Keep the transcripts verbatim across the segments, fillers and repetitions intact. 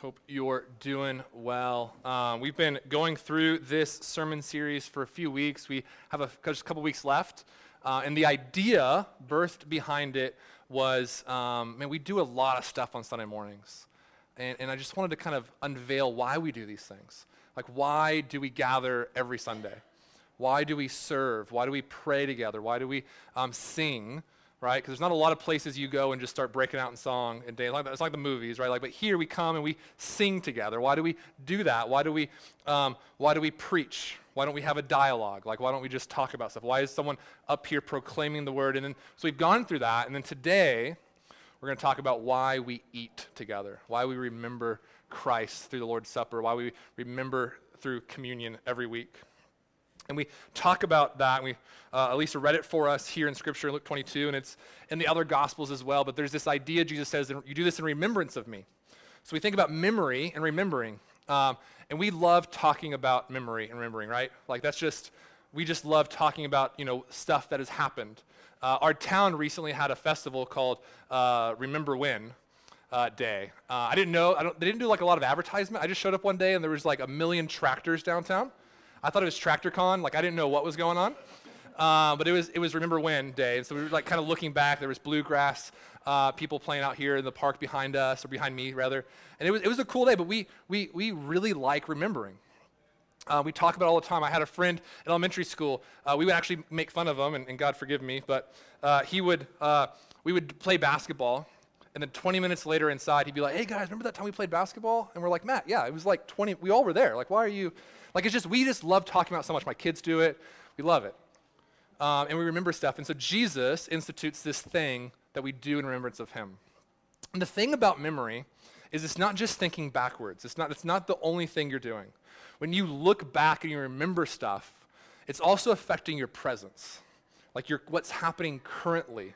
Hope you're doing well. Um, we've been going through this sermon series for a few weeks. We have a, just a couple weeks left, uh, and the idea birthed behind it was, um, man, we do a lot of stuff on Sunday mornings, and, and I just wanted to kind of unveil why we do these things. Like, why do we gather every Sunday? Why do we serve? Why do we pray together? Why do we um, sing? Right? Because there's not a lot of places you go and just start breaking out in song and dance. It's like the movies, right? Like, but here we come and we sing together. Why do we do that? Why do we, um, why do we preach? Why don't we have a dialogue? Like, why don't we just talk about stuff? Why is someone up here proclaiming the word? And then, so we've gone through that. And then today, we're going to talk about why we eat together, why we remember Christ through the Lord's Supper, why we remember through communion every week. And we talk about that, and we, uh, Elisa read it for us here in Scripture, Luke twenty-two, and it's in the other Gospels as well, but there's this idea Jesus says, you do this in remembrance of me. So we think about memory and remembering, um, and we love talking about memory and remembering, right? Like, that's just, we just love talking about, you know, stuff that has happened. Uh, our town recently had a festival called uh, Remember When uh, Day. Uh, I didn't know, I don't, they didn't do like a lot of advertisement. I just showed up one day, and there was like a million tractors downtown. I thought it was Tractor Con, like I didn't know what was going on, uh, but it was it was Remember When Day, and so we were like kind of looking back. There was bluegrass uh, people playing out here in the park behind us, or behind me rather, and it was it was a cool day. But we we we really like remembering. Uh, we talk about it all the time. I had a friend in elementary school. Uh, we would actually make fun of him, and, and God forgive me, but uh, he would uh, we would play basketball, and then twenty minutes later inside, he'd be like, "Hey guys, remember that time we played basketball?" And we're like, "Matt, yeah, it was like twenty. We all were there. Like, why are you?" Like, it's just, we just love talking about so much. My kids do it. We love it. Um, and we remember stuff. And so Jesus institutes this thing that we do in remembrance of him. And the thing about memory is it's not just thinking backwards. It's not, it's not the only thing you're doing. When you look back and you remember stuff, it's also affecting your presence. Like your, what's happening currently.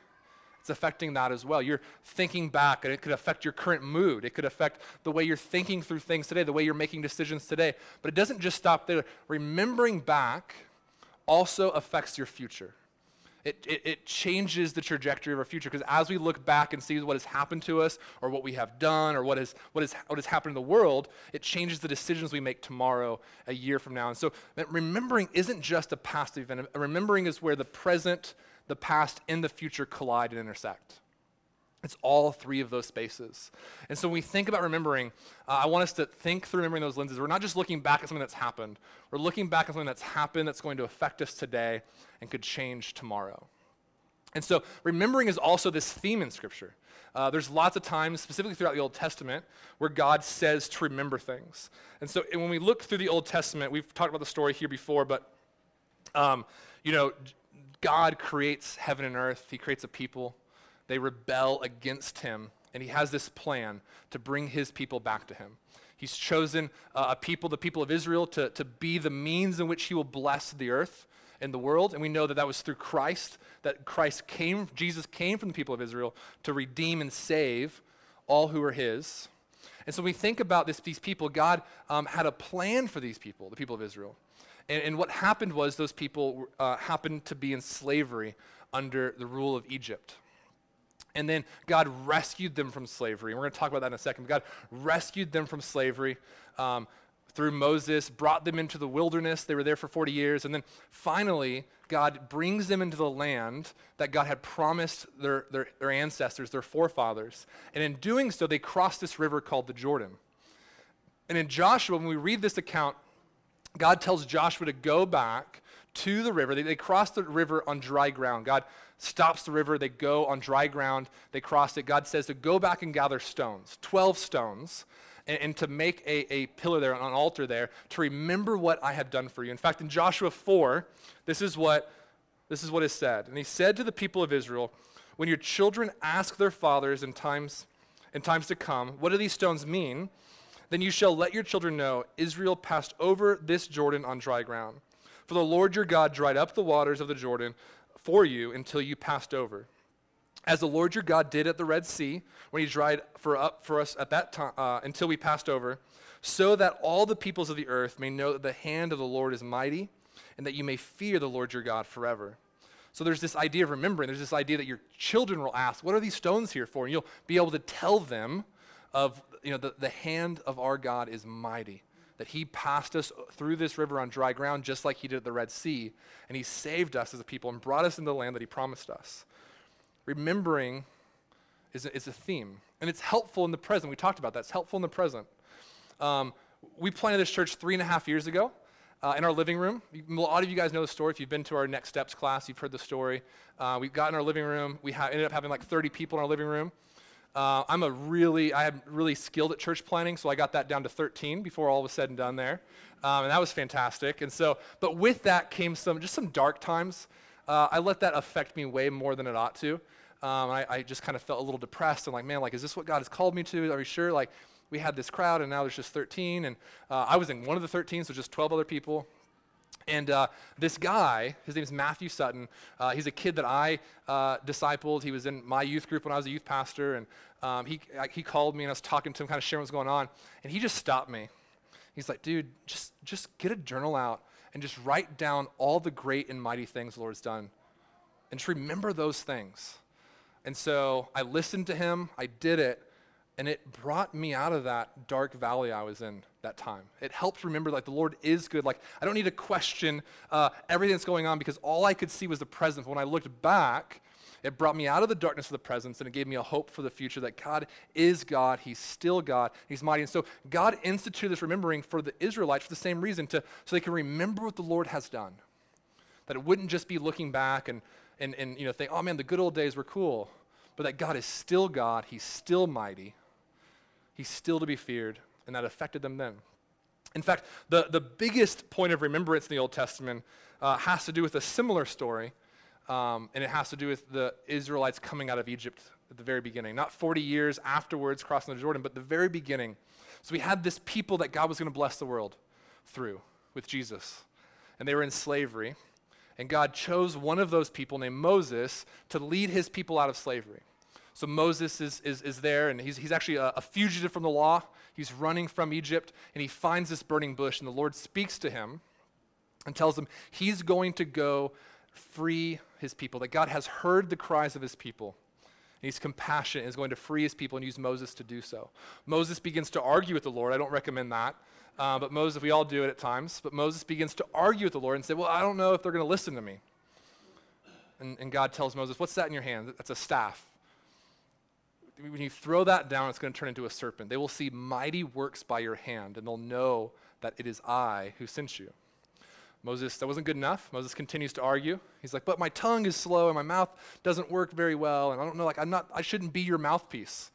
It's affecting that as well. You're thinking back, and it could affect your current mood. It could affect the way you're thinking through things today, the way you're making decisions today. But it doesn't just stop there. Remembering back also affects your future. It, it, it changes the trajectory of our future, because as we look back and see what has happened to us, or what we have done, or what is what is what has happened in the world, it changes the decisions we make tomorrow, a year from now. And so remembering isn't just a past event. Remembering is where the present, the past, and the future collide and intersect. It's all three of those spaces. And so when we think about remembering, uh, I want us to think through remembering those lenses. We're not just looking back at something that's happened. We're looking back at something that's happened that's going to affect us today and could change tomorrow. And so remembering is also this theme in Scripture. Uh, there's lots of times, specifically throughout the Old Testament, where God says to remember things. And so and when we look through the Old Testament, we've talked about the story here before, but, um, you know, God creates heaven and earth. He creates a people. They rebel against him, and he has this plan to bring his people back to him. He's chosen uh, a people, the people of Israel, to, to be the means in which he will bless the earth and the world, and we know that that was through Christ, that Christ came, Jesus came from the people of Israel to redeem and save all who are his. And so when we think about this, these people, God um, had a plan for these people, the people of Israel. And, and what happened was those people uh, happened to be in slavery under the rule of Egypt. And then God rescued them from slavery. And we're going to talk about that in a second. God rescued them from slavery um, through Moses, brought them into the wilderness. They were there for forty years. And then finally, God brings them into the land that God had promised their, their, their ancestors, their forefathers. And in doing so, they crossed this river called the Jordan. And in Joshua, when we read this account, God tells Joshua to go back to the river. They, they cross the river on dry ground. God stops the river. They go on dry ground. They cross it. God says to go back and gather stones, twelve stones, and, and to make a, a pillar there, an altar there, to remember what I have done for you. In fact, in Joshua four, this is what this is what is said. And he said to the people of Israel, when your children ask their fathers in times, in times to come, what do these stones mean? Then you shall let your children know Israel passed over this Jordan on dry ground. For the Lord your God dried up the waters of the Jordan for you until you passed over. As the Lord your God did at the Red Sea, when he dried for up for us at that time uh, until we passed over, so that all the peoples of the earth may know that the hand of the Lord is mighty, and that you may fear the Lord your God forever. So there's this idea of remembering. There's this idea that your children will ask, what are these stones here for? And you'll be able to tell them of, you know, the, the hand of our God is mighty, that he passed us through this river on dry ground just like he did at the Red Sea, and he saved us as a people and brought us into the land that he promised us. Remembering is a, is a theme, and it's helpful in the present. We talked about that. It's helpful in the present. Um, we planted this church three and a half years ago uh, in our living room. A lot of you guys know the story. If you've been to our Next Steps class, you've heard the story. Uh, we got in our living room. We ha- ended up having like thirty people in our living room. Uh, I'm a really, I am really skilled at church planning, so I got that down to thirteen before all was said and done there, um, and that was fantastic. And so, but with that came some, just some dark times. Uh, I let that affect me way more than it ought to. Um, I, I just kind of felt a little depressed and like, man, like, is this what God has called me to? Are we sure? Like, we had this crowd, and now there's just thirteen, and uh, I was in one of the thirteen, so just twelve other people. And uh, this guy, his name is Matthew Sutton. Uh, he's a kid that I uh, discipled. He was in my youth group when I was a youth pastor, and um, he I, he called me, and I was talking to him, kind of sharing what was going on, and he just stopped me. He's like, dude, just just get a journal out and just write down all the great and mighty things the Lord's done, and just remember those things. And so I listened to him. I did it, and it brought me out of that dark valley I was in that time. It helped remember, like, the Lord is good. Like, I don't need to question uh, everything that's going on, because all I could see was the present. But when I looked back, it brought me out of the darkness of the presence, and it gave me a hope for the future that God is God. He's still God. He's mighty. And so God instituted this remembering for the Israelites for the same reason, to so they can remember what the Lord has done, that it wouldn't just be looking back and, and, and you know, think, oh, man, the good old days were cool, but that God is still God. He's still mighty. He's still to be feared, and that affected them then. In fact, the, the biggest point of remembrance in the Old Testament uh, has to do with a similar story, um, and it has to do with the Israelites coming out of Egypt at the very beginning, not forty years afterwards crossing the Jordan, but the very beginning. So we had this people that God was going to bless the world through with Jesus, and they were in slavery, and God chose one of those people named Moses to lead his people out of slavery. So Moses is is is there, and he's he's actually a, a fugitive from the law. He's running from Egypt, and he finds this burning bush, and the Lord speaks to him and tells him he's going to go free his people, that God has heard the cries of his people, and he's compassionate and is going to free his people and use Moses to do so. Moses begins to argue with the Lord. I don't recommend that, uh, but Moses, we all do it at times, but Moses begins to argue with the Lord and say, well, I don't know if they're going to listen to me. And, and God tells Moses, what's that in your hand? That's a staff. When you throw that down, it's going to turn into a serpent. They will see mighty works by your hand, and they'll know that it is I who sent you. Moses, that wasn't good enough. Moses continues to argue. He's like, but my tongue is slow, and my mouth doesn't work very well, and I don't know, like, I'm not, I shouldn't be your mouthpiece.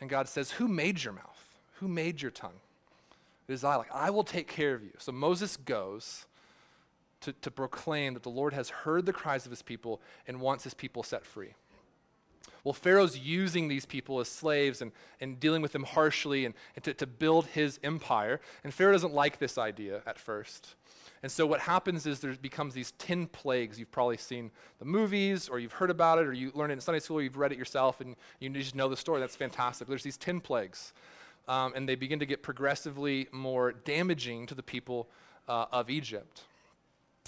And God says, who made your mouth? Who made your tongue? It is I, like, I will take care of you. So Moses goes to, to proclaim that the Lord has heard the cries of his people and wants his people set free. Well, Pharaoh's using these people as slaves and, and dealing with them harshly and, and to, to build his empire. And Pharaoh doesn't like this idea at first. And so what happens is there becomes these ten plagues. You've probably seen the movies, or you've heard about it, or you learned it in Sunday school, or you've read it yourself, and you just know the story. That's fantastic. But there's these ten plagues. Um, and they begin to get progressively more damaging to the people uh, of Egypt.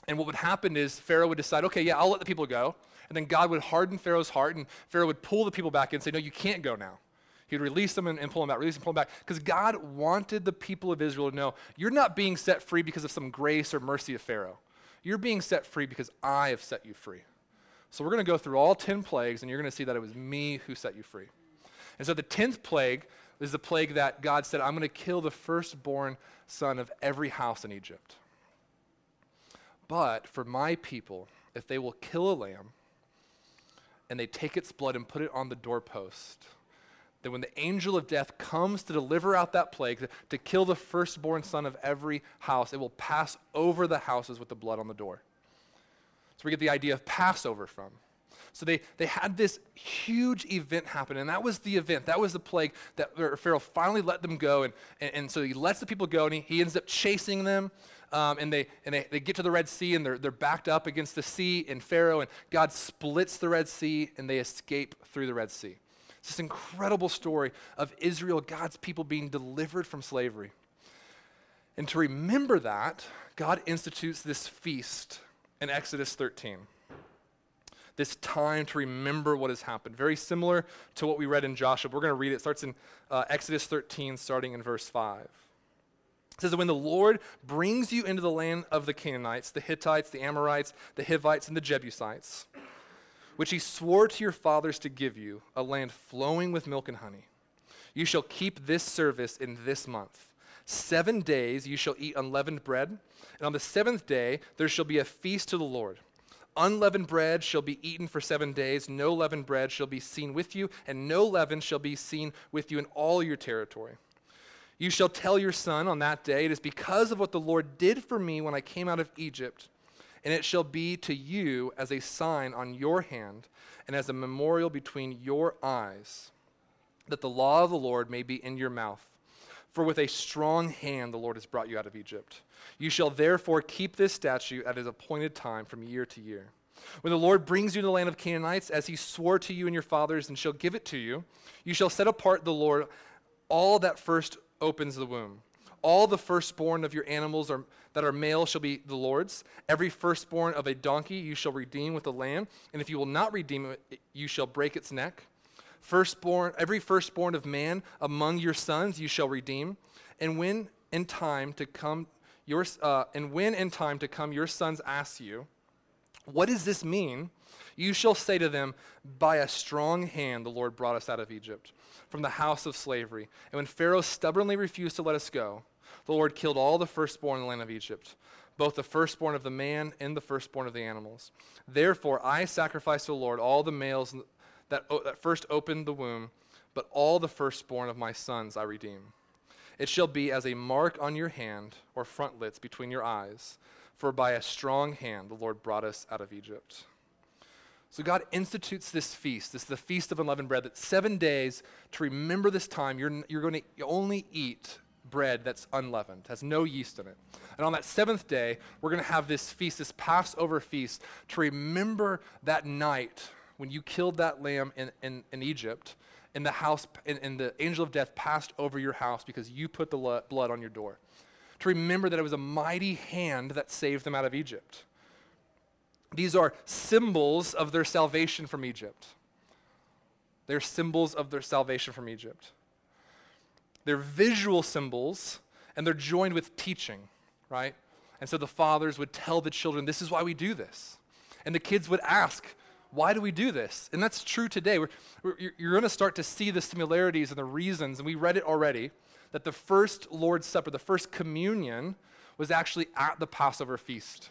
And what would happen is Pharaoh would decide, okay, yeah, I'll let the people go. And then God would harden Pharaoh's heart, and Pharaoh would pull the people back in and say, no, you can't go now. He would release them and, and pull them back, release them and pull them back. Because God wanted the people of Israel to know, you're not being set free because of some grace or mercy of Pharaoh. You're being set free because I have set you free. So we're going to go through all ten plagues, and you're going to see that it was me who set you free. And so the tenth plague is the plague that God said, I'm going to kill the firstborn son of every house in Egypt. But for my people, if they will kill a lamb, and they take its blood and put it on the doorpost, then when the angel of death comes to deliver out that plague, to, to kill the firstborn son of every house, it will pass over the houses with the blood on the door. So we get the idea of Passover from. So they, they had this huge event happen, and that was the event. That was the plague that Pharaoh finally let them go, and, and, and so he lets the people go, and he, he ends up chasing them. Um, and they and they, they get to the Red Sea, and they're they're backed up against the sea and Pharaoh, and God splits the Red Sea, and they escape through the Red Sea. It's this incredible story of Israel, God's people, being delivered from slavery. And to remember that, God institutes this feast in Exodus thirteen. this time to remember what has happened. Very similar to what we read in Joshua. We're going to read it. It starts in uh, Exodus thirteen, starting in verse five. It says that when the Lord brings you into the land of the Canaanites, the Hittites, the Amorites, the Hivites, and the Jebusites, which he swore to your fathers to give you, a land flowing with milk and honey, you shall keep this service in this month. Seven days you shall eat unleavened bread, and on the seventh day there shall be a feast to the Lord. Unleavened bread shall be eaten for seven days, no leavened bread shall be seen with you, and no leaven shall be seen with you in all your territory. You shall tell your son on that day, it is because of what the Lord did for me when I came out of Egypt, and it shall be to you as a sign on your hand and as a memorial between your eyes, that the law of the Lord may be in your mouth. For with a strong hand the Lord has brought you out of Egypt. You shall therefore keep this statute at his appointed time from year to year. When the Lord brings you to the land of Canaanites, as he swore to you and your fathers, and shall give it to you, you shall set apart the Lord all that first opens the womb. All the firstborn of your animals are, that are male shall be the Lord's. Every firstborn of a donkey you shall redeem with the lamb, and if you will not redeem it, you shall break its neck. Firstborn, every firstborn of man among your sons you shall redeem, and when in time to come your uh, and when in time to come your sons ask you, what does this mean? You shall say to them, by a strong hand the Lord brought us out of Egypt, from the house of slavery. And when Pharaoh stubbornly refused to let us go, the Lord killed all the firstborn in the land of Egypt, both the firstborn of the man and the firstborn of the animals. Therefore I sacrifice to the Lord all the males That, o- that first opened the womb, but all the firstborn of my sons I redeem. It shall be as a mark on your hand or frontlets between your eyes, for by a strong hand the Lord brought us out of Egypt. So God institutes this feast. This is the Feast of Unleavened Bread. That's seven days to remember this time. You're, you're going to only eat bread that's unleavened, has no yeast in it. And on that seventh day, we're going to have this feast, this Passover feast, to remember that night when you killed that lamb in, in, in Egypt, and the house, and, and the angel of death passed over your house because you put the lo- blood on your door. To remember that it was a mighty hand that saved them out of Egypt. These are symbols of their salvation from Egypt. They're symbols of their salvation from Egypt. They're visual symbols, and they're joined with teaching, right? And so the fathers would tell the children, this is why we do this. And the kids would ask, why do we do this? And that's true today. We're, we're, you're going to start to see the similarities and the reasons, and we read it already, that the first Lord's Supper, the first communion, was actually at the Passover feast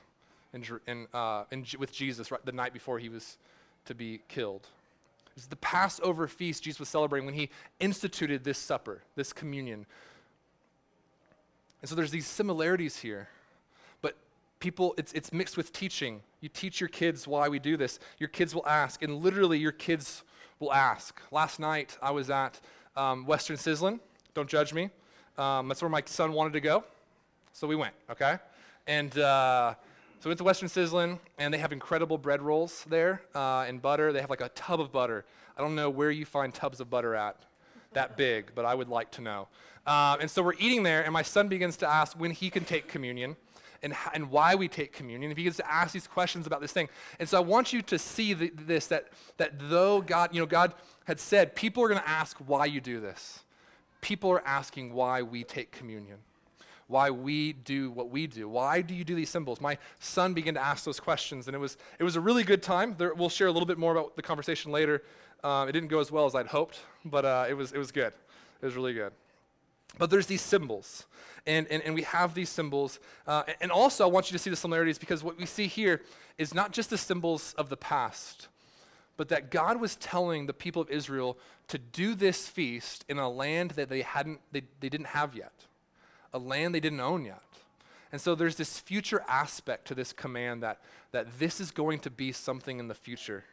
in, in, uh, in, with Jesus right, the night before he was to be killed. It was the Passover feast Jesus was celebrating when he instituted this supper, this communion. And so there's these similarities here. People, it's it's mixed with teaching. You teach your kids why we do this. Your kids will ask, and literally your kids will ask. Last night, I was at um, Western Sizzlin. Don't judge me. Um, that's where my son wanted to go, so we went, okay? And uh, so we went to Western Sizzlin, and they have incredible bread rolls there uh, and butter. They have like a tub of butter. I don't know where you find tubs of butter at that big, but I would like to know. Uh, and so we're eating there, and my son begins to ask when he can take communion. And, and why we take communion. If he gets to ask these questions about this thing. And so I want you to see the, this, that that though God, you know, God had said, people are going to ask why you do this. People are asking why we take communion, why we do what we do. Why do you do these symbols? My son began to ask those questions, and it was it was a really good time. There, we'll share a little bit more about the conversation later. Uh, it didn't go as well as I'd hoped, but uh, it was it was good. It was really good. But there's these symbols, and, and, and we have these symbols. Uh, and also, I want you to see the similarities, because what we see here is not just the symbols of the past, but that God was telling the people of Israel to do this feast in a land that they hadn't, they, they didn't have yet, a land they didn't own yet. And so there's this future aspect to this command that, that this is going to be something in the future.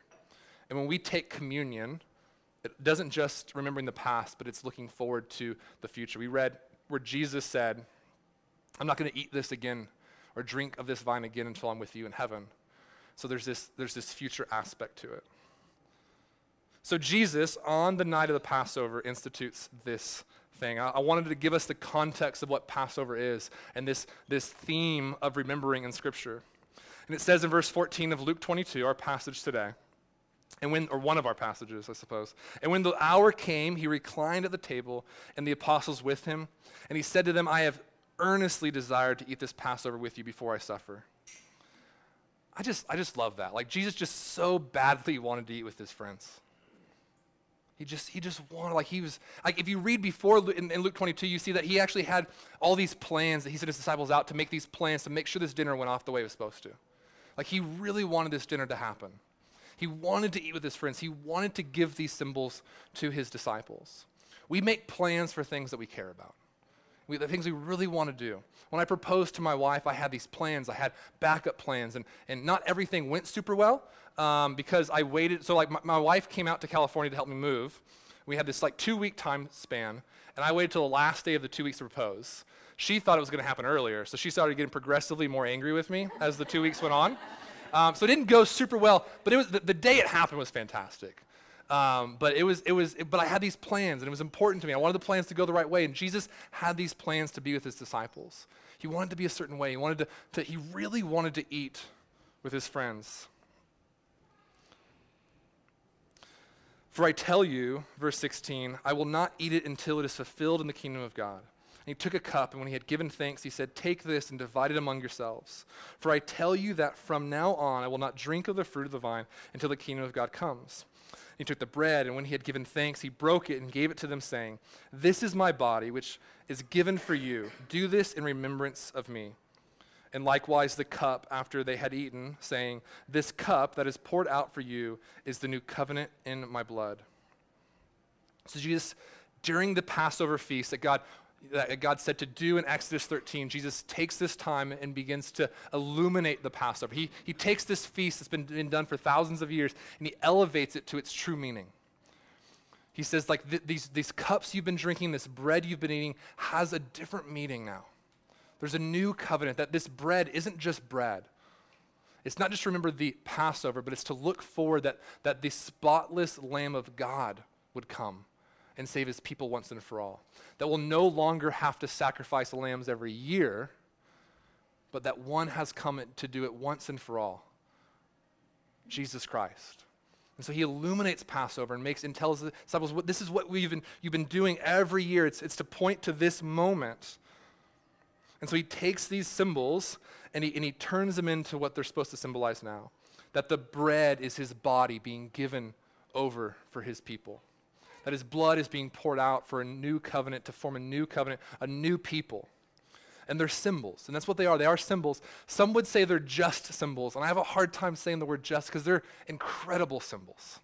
And when we take communion, it doesn't just remembering the past, but it's looking forward to the future. We read where Jesus said, I'm not going to eat this again or drink of this vine again until I'm with you in heaven. So there's this, there's this future aspect to it. So Jesus, on the night of the Passover, institutes this thing. I, I wanted to give us the context of what Passover is and this, this theme of remembering in Scripture. And it says in verse fourteen of Luke twenty-two, our passage today, And when, or one of our passages, I suppose. And when the hour came, he reclined at the table, and the apostles with him. And he said to them, I have earnestly desired to eat this Passover with you before I suffer. I just, I just love that. Like, Jesus just so badly wanted to eat with his friends. He just, he just wanted, like he was, like if you read before in, in Luke twenty-two, you see that he actually had all these plans that he sent his disciples out to make these plans to make sure this dinner went off the way it was supposed to. Like, he really wanted this dinner to happen. He wanted to eat with his friends. He wanted to give these symbols to his disciples. We make plans for things that we care about, we, the things we really want to do. When I proposed to my wife, I had these plans. I had backup plans, and, and not everything went super well um, because I waited. So, like, my, my wife came out to California to help me move. We had this, like, two-week time span, and I waited till the last day of the two weeks to propose. She thought it was going to happen earlier, so she started getting progressively more angry with me as the two weeks went on. Um, so it didn't go super well, but it was the, the day it happened was fantastic. Um, but it was it was it, but I had these plans, and it was important to me. I wanted the plans to go the right way, and Jesus had these plans to be with his disciples. He wanted to be a certain way. He wanted to, to he really wanted to eat with his friends. For I tell you, verse sixteen, I will not eat it until it is fulfilled in the kingdom of God. And he took a cup, and when he had given thanks, he said, Take this and divide it among yourselves. For I tell you that from now on I will not drink of the fruit of the vine until the kingdom of God comes. And he took the bread, and when he had given thanks, he broke it and gave it to them, saying, This is my body, which is given for you. Do this in remembrance of me. And likewise the cup after they had eaten, saying, This cup that is poured out for you is the new covenant in my blood. So Jesus, during the Passover feast that God... that God said to do in Exodus thirteen, Jesus takes this time and begins to illuminate the Passover. He, he takes this feast that's been, been done for thousands of years, and he elevates it to its true meaning. He says, like, th- these, these cups you've been drinking, this bread you've been eating, has a different meaning now. There's a new covenant, that this bread isn't just bread. It's not just to remember the Passover, but it's to look forward that, that the spotless Lamb of God would come and save his people once and for all. That will no longer have to sacrifice lambs every year, but that one has come to do it once and for all, Jesus Christ. And so he illuminates Passover and makes and tells the disciples, what, this is what we've been, you've been doing every year. It's, it's to point to this moment. And so he takes these symbols and he, and he turns them into what they're supposed to symbolize now, that the bread is his body being given over for his people, that his blood is being poured out for a new covenant, to form a new covenant, a new people. And they're symbols, and that's what they are. They are symbols. Some would say they're just symbols, and I have a hard time saying the word just because they're incredible symbols.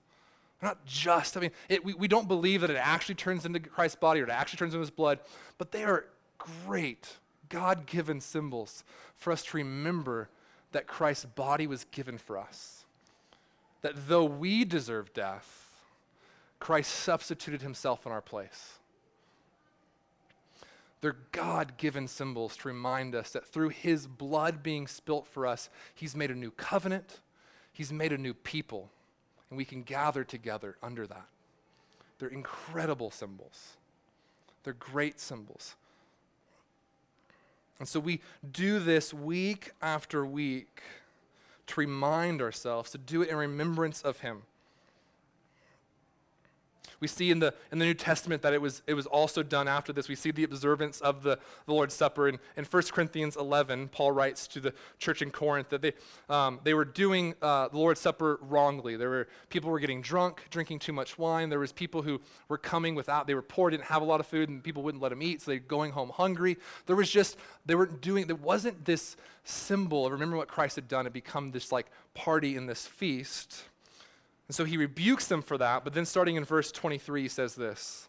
They're not just. I mean, it, we, we don't believe that it actually turns into Christ's body or it actually turns into his blood, but they are great, God-given symbols for us to remember that Christ's body was given for us, that though we deserve death, Christ substituted himself in our place. They're God-given symbols to remind us that through his blood being spilt for us, he's made a new covenant, he's made a new people, and we can gather together under that. They're incredible symbols. They're great symbols. And so we do this week after week to remind ourselves, to do it in remembrance of him. We see in the in the New Testament that it was it was also done after this. We see the observance of the, the Lord's Supper. In, in First Corinthians eleven, Paul writes to the church in Corinth that they um, they were doing uh, the Lord's Supper wrongly. There were people who were getting drunk, drinking too much wine. There was people who were coming without, they were poor, didn't have a lot of food, and people wouldn't let them eat, so they were going home hungry. There was just, they weren't doing, there wasn't this symbol of remember what Christ had done. It become this like party in this feast. And so he rebukes them for that, but then starting in verse twenty-three, he says this,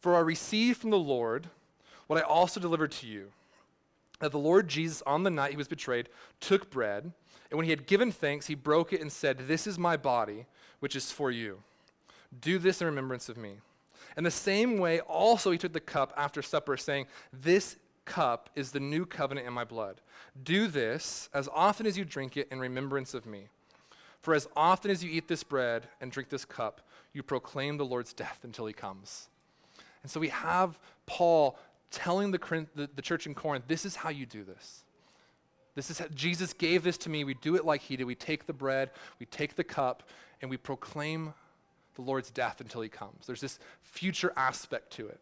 For I received from the Lord what I also delivered to you, that the Lord Jesus, on the night he was betrayed, took bread, and when he had given thanks, he broke it and said, This is my body, which is for you. Do this in remembrance of me. In the same way, also he took the cup after supper, saying, This cup is the new covenant in my blood. Do this, as often as you drink it, in remembrance of me. For as often as you eat this bread and drink this cup, you proclaim the Lord's death until he comes. And so we have Paul telling the, the, the church in Corinth, this is how you do this. This is how Jesus gave this to me. We do it like he did. We take the bread, we take the cup, and we proclaim the Lord's death until he comes. There's this future aspect to it.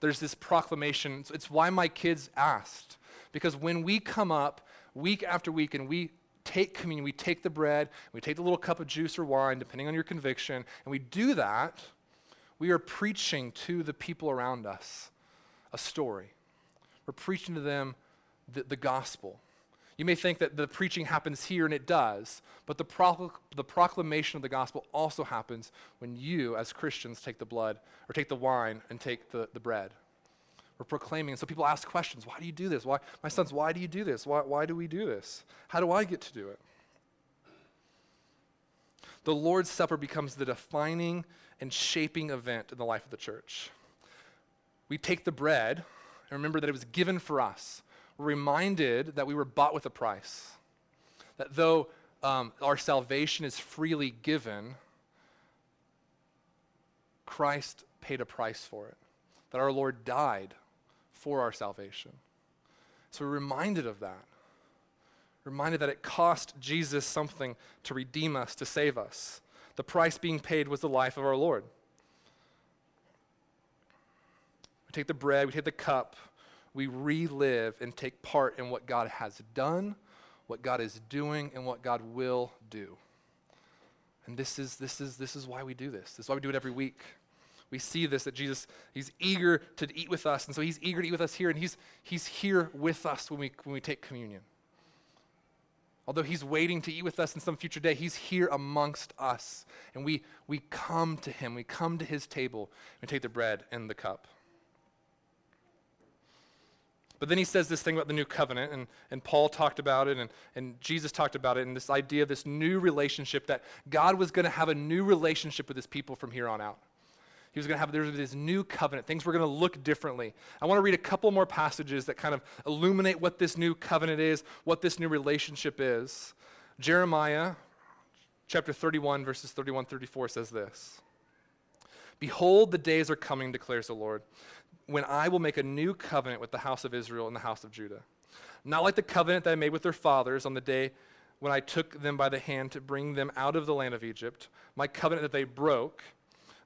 There's this proclamation. It's why my kids asked. Because when we come up week after week and we take communion, we take the bread, we take the little cup of juice or wine, depending on your conviction, and we do that, we are preaching to the people around us a story. We're preaching to them the, the gospel. You may think that the preaching happens here, and it does, but the, procl- the proclamation of the gospel also happens when you, as Christians, take the blood, or take the wine, and take the, the bread. We're proclaiming, and so people ask questions. Why do you do this? Why, my sons, why do you do this? Why, why do we do this? How do I get to do it? The Lord's Supper becomes the defining and shaping event in the life of the church. We take the bread, and remember that it was given for us. We're reminded that we were bought with a price. That though um, our salvation is freely given, Christ paid a price for it. That our Lord died for our salvation. So we're reminded of that. Reminded that it cost Jesus something to redeem us, to save us. The price being paid was the life of our Lord. We take the bread, we take the cup, we relive and take part in what God has done, what God is doing, and what God will do. And this is this is this is why we do this. This is why we do it every week. We see this, that Jesus, he's eager to eat with us, and so he's eager to eat with us here, and he's he's here with us when we when we take communion. Although he's waiting to eat with us in some future day, he's here amongst us, and we we come to him, we come to his table, and take the bread and the cup. But then he says this thing about the new covenant, and, and Paul talked about it, and, and Jesus talked about it, and this idea of this new relationship, that God was going to have a new relationship with his people from here on out. He was going to have, there was this new covenant. Things were going to look differently. I want to read a couple more passages that kind of illuminate what this new covenant is, what this new relationship is. Jeremiah chapter thirty-one, verses thirty-one through thirty-four says this. Behold, the days are coming, declares the Lord, when I will make a new covenant with the house of Israel and the house of Judah. Not like the covenant that I made with their fathers on the day when I took them by the hand to bring them out of the land of Egypt, my covenant that they broke,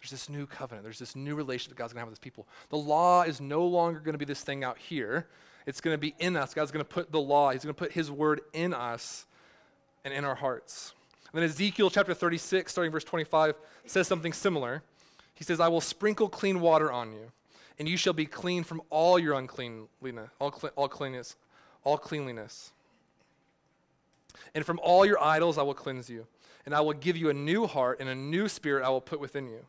There's this new covenant. There's this new relationship that God's going to have with his people. The law is no longer going to be this thing out here. It's going to be in us. God's going to put the law. He's going to put his word in us and in our hearts. And then Ezekiel chapter thirty-six, starting verse twenty-five, says something similar. He says, I will sprinkle clean water on you, and you shall be clean from all your uncleanliness, all, cle- all cleanliness, all cleanliness. And from all your idols I will cleanse you, and I will give you a new heart, and a new spirit I will put within you.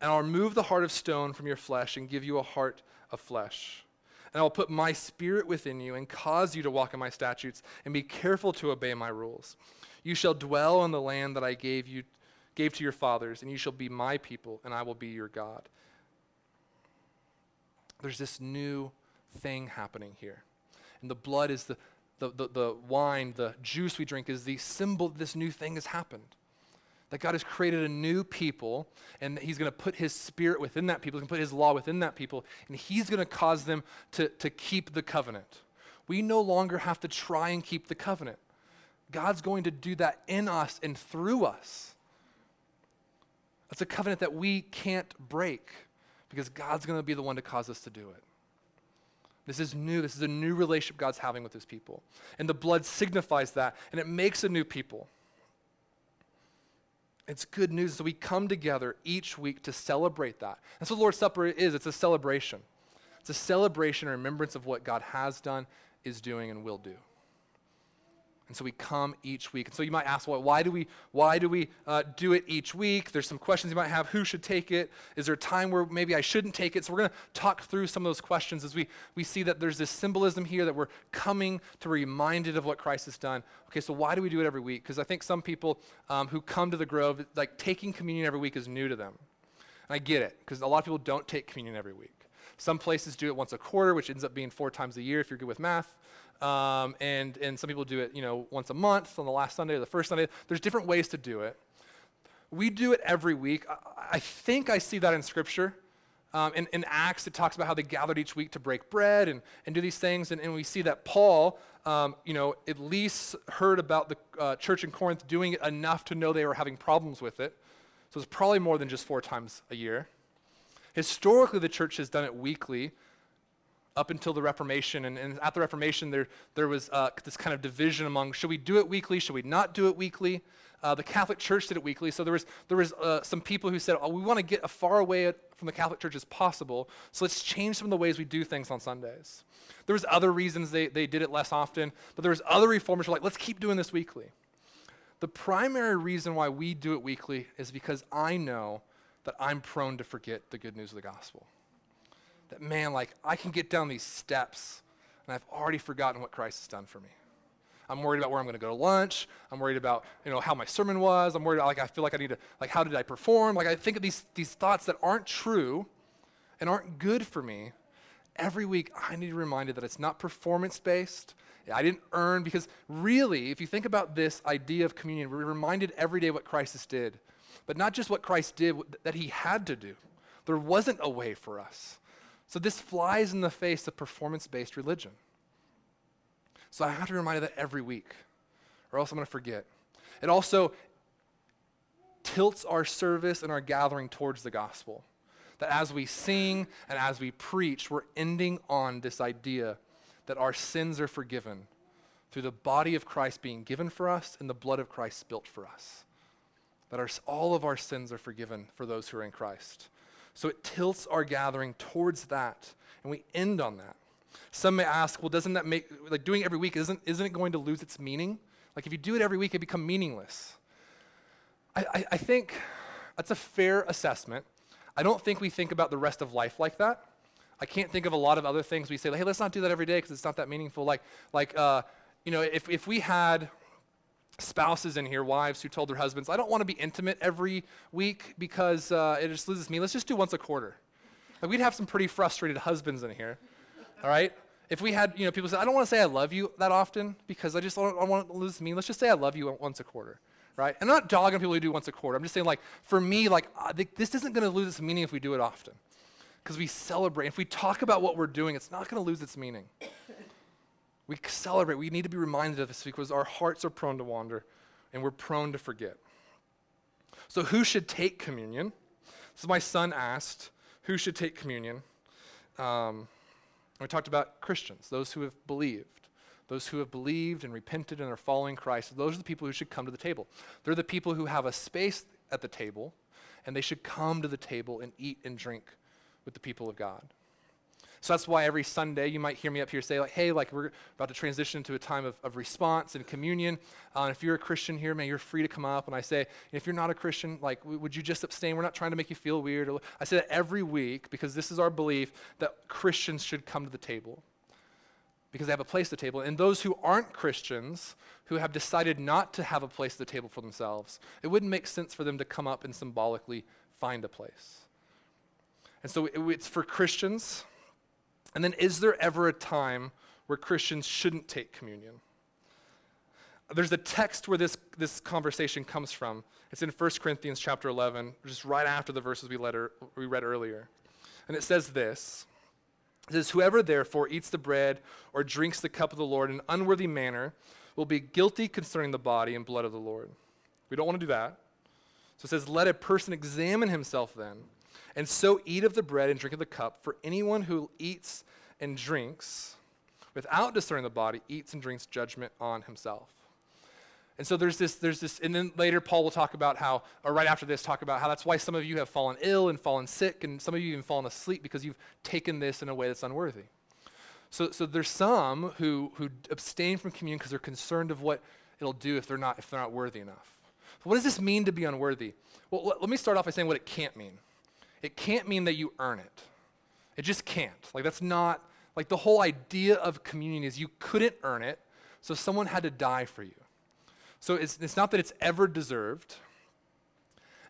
And I'll remove the heart of stone from your flesh and give you a heart of flesh. And I will put my spirit within you and cause you to walk in my statutes and be careful to obey my rules. You shall dwell on the land that I gave you, gave to your fathers, and you shall be my people, and I will be your God. There's this new thing happening here. And the blood is the, the, the, the wine, the juice we drink is the symbol that this new thing has happened. That God has created a new people, and he's going to put his spirit within that people. He's going to put his law within that people, and he's going to cause them to, to keep the covenant. We no longer have to try and keep the covenant. God's going to do that in us and through us. That's a covenant that we can't break because God's going to be the one to cause us to do it. This is new. This is a new relationship God's having with his people. And the blood signifies that, and it makes a new people. It's good news. So we come together each week to celebrate that. That's what Lord's Supper is. It's a celebration. It's a celebration and remembrance of what God has done, is doing, and will do. And so we come each week. And so you might ask, well, why do we why do we uh, do it each week? There's some questions you might have. Who should take it? Is there a time where maybe I shouldn't take it? So we're going to talk through some of those questions as we, we see that there's this symbolism here that we're coming to be reminded of what Christ has done. Okay, so why do we do it every week? Because I think some people um, who come to the Grove, like taking communion every week is new to them. And I get it, because a lot of people don't take communion every week. Some places do it once a quarter, which ends up being four times a year if you're good with math. Um, and, and some people do it, you know, once a month on the last Sunday or the first Sunday. There's different ways to do it. We do it every week. I, I think I see that in Scripture. Um, in, in Acts, it talks about how they gathered each week to break bread and, and do these things. And, and we see that Paul, um, you know, at least heard about the uh, church in Corinth doing it enough to know they were having problems with it. So it's probably more than just four times a year. Historically, the church has done it weekly up until the Reformation. And, and at the Reformation, there there was uh, this kind of division among, should we do it weekly? Should we not do it weekly? Uh, the Catholic Church did it weekly. So there was there was uh, some people who said, oh, we want to get as far away from the Catholic Church as possible, so let's change some of the ways we do things on Sundays. There was other reasons they, they did it less often, but there was other reformers who were like, let's keep doing this weekly. The primary reason why we do it weekly is because I know that I'm prone to forget the good news of the gospel. That, man, like, I can get down these steps, and I've already forgotten what Christ has done for me. I'm worried about where I'm going to go to lunch. I'm worried about, you know, how my sermon was. I'm worried about, like, I feel like I need to, like, how did I perform? Like, I think of these, these thoughts that aren't true and aren't good for me. Every week, I need to be reminded that it's not performance-based. I didn't earn, because really, if you think about this idea of communion, we're reminded every day what Christ did, but not just what Christ did, that he had to do. There wasn't a way for us. So this flies in the face of performance-based religion. So I have to be reminded of that every week, or else I'm going to forget. It also tilts our service and our gathering towards the gospel, that as we sing and as we preach, we're ending on this idea that our sins are forgiven through the body of Christ being given for us and the blood of Christ spilt for us, that our, all of our sins are forgiven for those who are in Christ. So it tilts our gathering towards that, and we end on that. Some may ask, well, doesn't that make, like, doing it every week, isn't, isn't it going to lose its meaning? Like, if you do it every week, it becomes meaningless. I, I, I think that's a fair assessment. I don't think we think about the rest of life like that. I can't think of a lot of other things we say, like, hey, let's not do that every day because it's not that meaningful. Like, like uh, you know, if, if we had spouses in here, wives who told their husbands, I don't want to be intimate every week because uh, it just loses me. Let's just do once a quarter. Like, we'd have some pretty frustrated husbands in here. All right? If we had, you know, people say, I don't want to say I love you that often because I just don't I want to lose me. Let's just say I love you once a quarter, right? I'm not dogging people who do once a quarter. I'm just saying, like, for me, like, I think this isn't going to lose its meaning if we do it often because we celebrate. If we talk about what we're doing, it's not going to lose its meaning. We celebrate. We need to be reminded of this because our hearts are prone to wander and we're prone to forget. So who should take communion? So my son asked, who should take communion? Um... We talked about Christians, those who have believed, those who have believed and repented and are following Christ. Those are the people who should come to the table. They're the people who have a space at the table, and they should come to the table and eat and drink with the people of God. So that's why every Sunday you might hear me up here say, like, hey, like, we're about to transition to a time of, of response and communion. Uh, and if you're a Christian here, man, you're free to come up. And I say, if you're not a Christian, like, w- would you just abstain? We're not trying to make you feel weird. Or, I say that every week because this is our belief that Christians should come to the table because they have a place at the table. And those who aren't Christians, who have decided not to have a place at the table for themselves, it wouldn't make sense for them to come up and symbolically find a place. And so it, it's for Christians. And then, is there ever a time where Christians shouldn't take communion? There's a text where this, this conversation comes from. It's in First Corinthians chapter eleven, just right after the verses we, letter, we read earlier. And it says this. It says, whoever therefore eats the bread or drinks the cup of the Lord in an unworthy manner will be guilty concerning the body and blood of the Lord. We don't want to do that. So it says, let a person examine himself then, and so eat of the bread and drink of the cup. For anyone who eats and drinks without discerning the body eats and drinks judgment on himself. And so there's this, there's this, and then later Paul will talk about how, or right after this, talk about how that's why some of you have fallen ill and fallen sick, and some of you even fallen asleep because you've taken this in a way that's unworthy. So, so there's some who who abstain from communion because they're concerned of what it'll do if they're not if they're not worthy enough. But what does this mean to be unworthy? Well, let, let me start off by saying what it can't mean. It can't mean that you earn it. It just can't. Like, that's not, like, the whole idea of communion is you couldn't earn it, so someone had to die for you. So it's, it's not that it's ever deserved.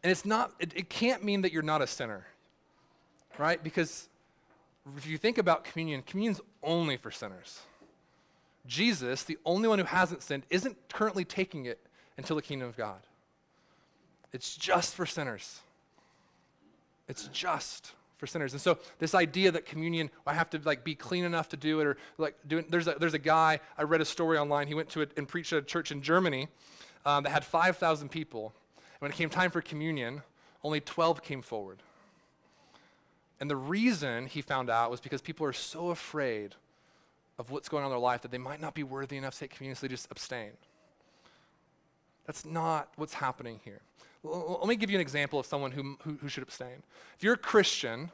And it's not, it, it can't mean that you're not a sinner, right? Because if you think about communion, communion's only for sinners. Jesus, the only one who hasn't sinned, isn't currently taking it until the kingdom of God. It's just for sinners. It's just for sinners. And so this idea that communion, I have to like be clean enough to do it, or like doing, there's a, there's a guy, I read a story online, he went to it and preached at a church in Germany um, that had five thousand people. And when it came time for communion, only twelve came forward. And the reason he found out was because people are so afraid of what's going on in their life that they might not be worthy enough to take communion, so they just abstain. That's not what's happening here. Well, let me give you an example of someone who, who, who should abstain. If you're a Christian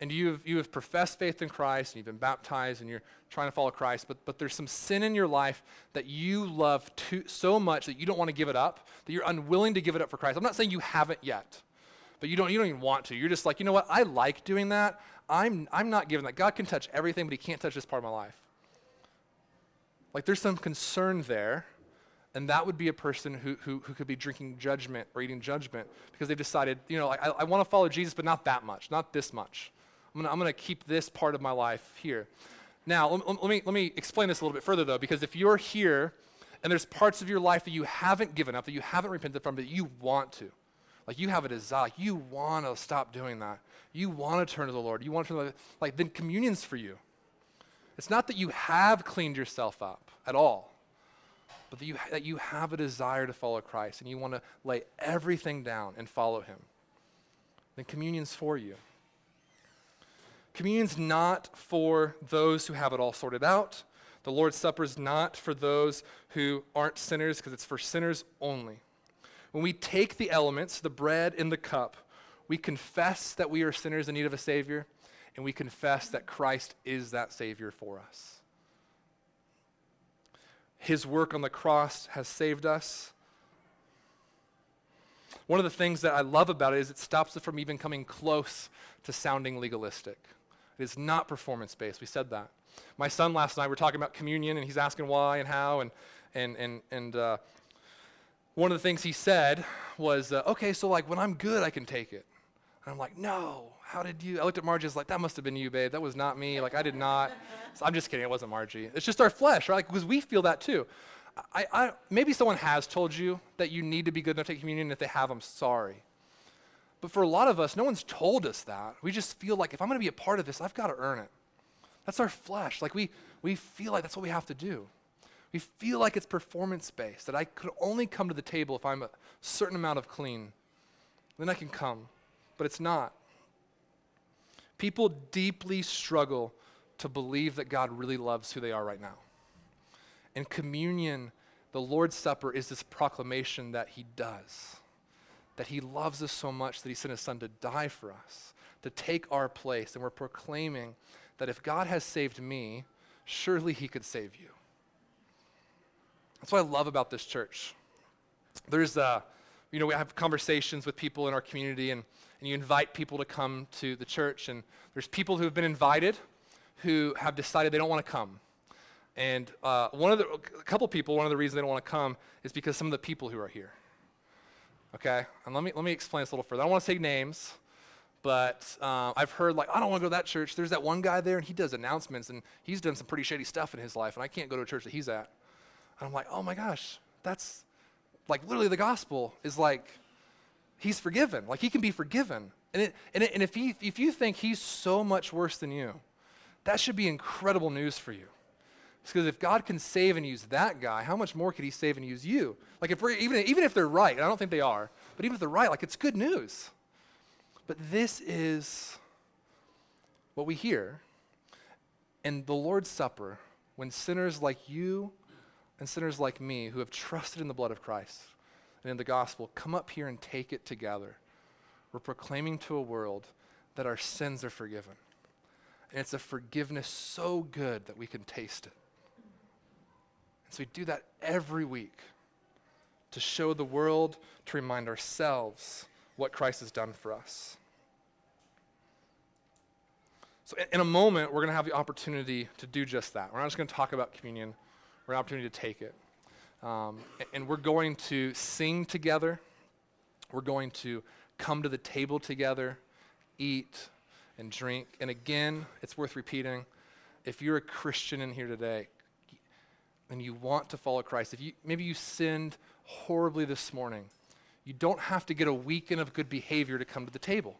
and you've, you have professed faith in Christ and you've been baptized and you're trying to follow Christ, but, but there's some sin in your life that you love too, so much that you don't want to give it up, that you're unwilling to give it up for Christ. I'm not saying you haven't yet, but you don't you don't even want to. You're just like, you know what, I like doing that. I'm I'm not giving that. God can touch everything, but he can't touch this part of my life. Like there's some concern there, and that would be a person who who, who could be drinking judgment or eating judgment because they've decided, you know, like, I, I want to follow Jesus, but not that much, not this much. I'm gonna I'm gonna keep this part of my life here. Now let, let me let me explain this a little bit further though, because if you're here and there's parts of your life that you haven't given up, that you haven't repented from, but you want to. Like you have a desire, like you want to stop doing that. You want to turn to the Lord. You want to turn to the Lord. Like then communion's for you. It's not that you have cleaned yourself up at all, but that you, that you have a desire to follow Christ and you want to lay everything down and follow him. Then communion's for you. Communion's not for those who have it all sorted out. The Lord's Supper's not for those who aren't sinners because it's for sinners only. When we take the elements, the bread and the cup, we confess that we are sinners in need of a Savior, and we confess that Christ is that Savior for us. His work on the cross has saved us. One of the things that I love about it is it stops it from even coming close to sounding legalistic. It is not performance-based. We said that. My son last night, we were talking about communion, and he's asking why and how, and and and and. Uh, One of the things he said was, uh, okay, so like when I'm good, I can take it. And I'm like, no, how did you? I looked at Margie, I was like, that must have been you, babe. That was not me. Like I did not. So I'm just kidding. It wasn't Margie. It's just our flesh, right? Because like, we feel that too. I, I, maybe someone has told you that you need to be good enough to take communion. If they have, I'm sorry. But for a lot of us, no one's told us that. We just feel like if I'm going to be a part of this, I've got to earn it. That's our flesh. Like we, we feel like that's what we have to do. We feel like it's performance-based, that I could only come to the table if I'm a certain amount of clean. Then I can come, but it's not. People deeply struggle to believe that God really loves who they are right now. And communion, the Lord's Supper, is this proclamation that he does, that he loves us so much that he sent his son to die for us, to take our place. And we're proclaiming that if God has saved me, surely he could save you. That's what I love about this church. There's, uh, you know, we have conversations with people in our community, and, and you invite people to come to the church, and there's people who have been invited who have decided they don't want to come. And uh, one of the, a couple people, one of the reasons they don't want to come is because some of the people who are here. Okay, and let me let me explain this a little further. I don't want to say names, but uh, I've heard like, I don't want to go to that church. There's that one guy there, and he does announcements, and he's done some pretty shady stuff in his life, and I can't go to a church that he's at. And I'm like, oh my gosh, that's like literally the gospel is like he's forgiven. Like he can be forgiven. And it, and, it, and if he, if you think he's so much worse than you, that should be incredible news for you. It's because if God can save and use that guy, how much more could he save and use you? Like if we're, even, even if they're right, and I don't think they are, but even if they're right, like it's good news. But this is what we hear. And the Lord's Supper, when sinners like you and sinners like me who have trusted in the blood of Christ and in the gospel, come up here and take it together. We're proclaiming to a world that our sins are forgiven. And it's a forgiveness so good that we can taste it. And so we do that every week to show the world, to remind ourselves what Christ has done for us. So in a moment, we're going to have the opportunity to do just that. We're not just going to talk about communion. We're an opportunity to take it. Um, and we're going to sing together. We're going to come to the table together, eat and drink. And again, it's worth repeating, if you're a Christian in here today and you want to follow Christ, if you maybe you sinned horribly this morning, you don't have to get a weekend of good behavior to come to the table.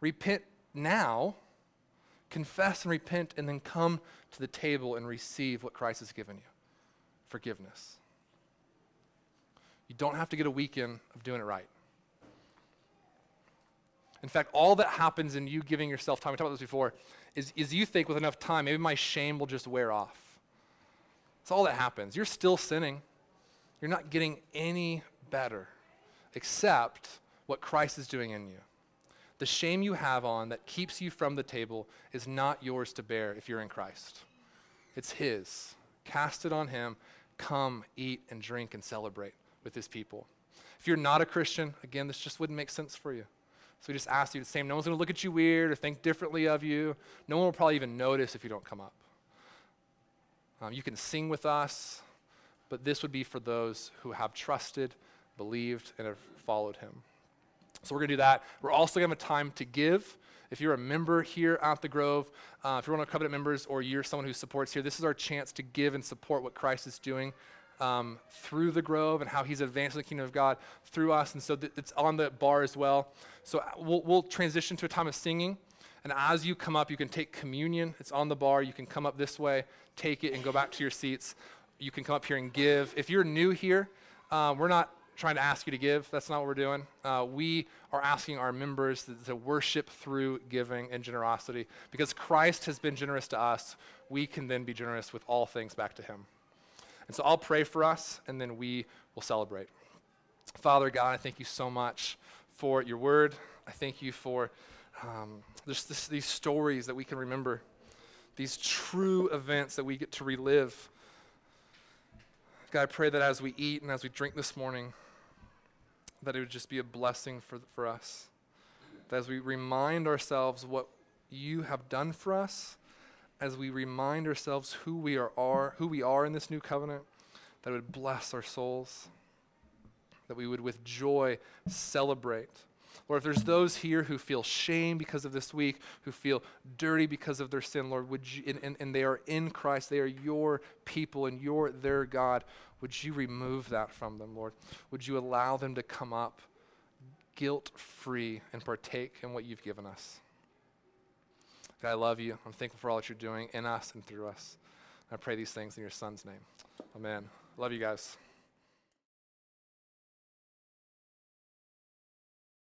Repent now, confess and repent, and then come to the table and receive what Christ has given you, forgiveness. You don't have to get a weekend of doing it right. In fact, all that happens in you giving yourself time, we talked about this before, is, is you think with enough time, maybe my shame will just wear off. That's all that happens. You're still sinning. You're not getting any better except what Christ is doing in you. The shame you have on that keeps you from the table is not yours to bear if you're in Christ. It's his. Cast it on him. Come, eat, and drink, and celebrate with his people. If you're not a Christian, again, this just wouldn't make sense for you. So we just ask you the same. No one's going to look at you weird or think differently of you. No one will probably even notice if you don't come up. Um, you can sing with us, but this would be for those who have trusted, believed, and have followed him. So we're going to do that. We're also going to have a time to give. If you're a member here at the Grove, uh, if you're one of our covenant members or you're someone who supports here, this is our chance to give and support what Christ is doing um, through the Grove and how he's advancing the kingdom of God through us. And so th- it's on the bar as well. So we'll, we'll transition to a time of singing. And as you come up, you can take communion. It's on the bar. You can come up this way, take it, and go back to your seats. You can come up here and give. If you're new here, uh, we're not trying to ask you to give. That's not what we're doing. Uh, we are asking our members to, to worship through giving and generosity. Because Christ has been generous to us, we can then be generous with all things back to him. And so I'll pray for us, and then we will celebrate. Father God, I thank you so much for your word. I thank you for um, this, this, these stories that we can remember, these true events that we get to relive. God, I pray that as we eat and as we drink this morning, that it would just be a blessing for, for us. That as we remind ourselves what you have done for us, as we remind ourselves who we are, are who we are in this new covenant, that it would bless our souls, that we would with joy celebrate. Lord, if there's those here who feel shame because of this week, who feel dirty because of their sin, Lord, would you, and, and, and they are in Christ, they are your people and you're their God, would you remove that from them, Lord? Would you allow them to come up guilt-free and partake in what you've given us? God, I love you. I'm thankful for all that you're doing in us and through us. I pray these things in your son's name. Amen. Love you guys.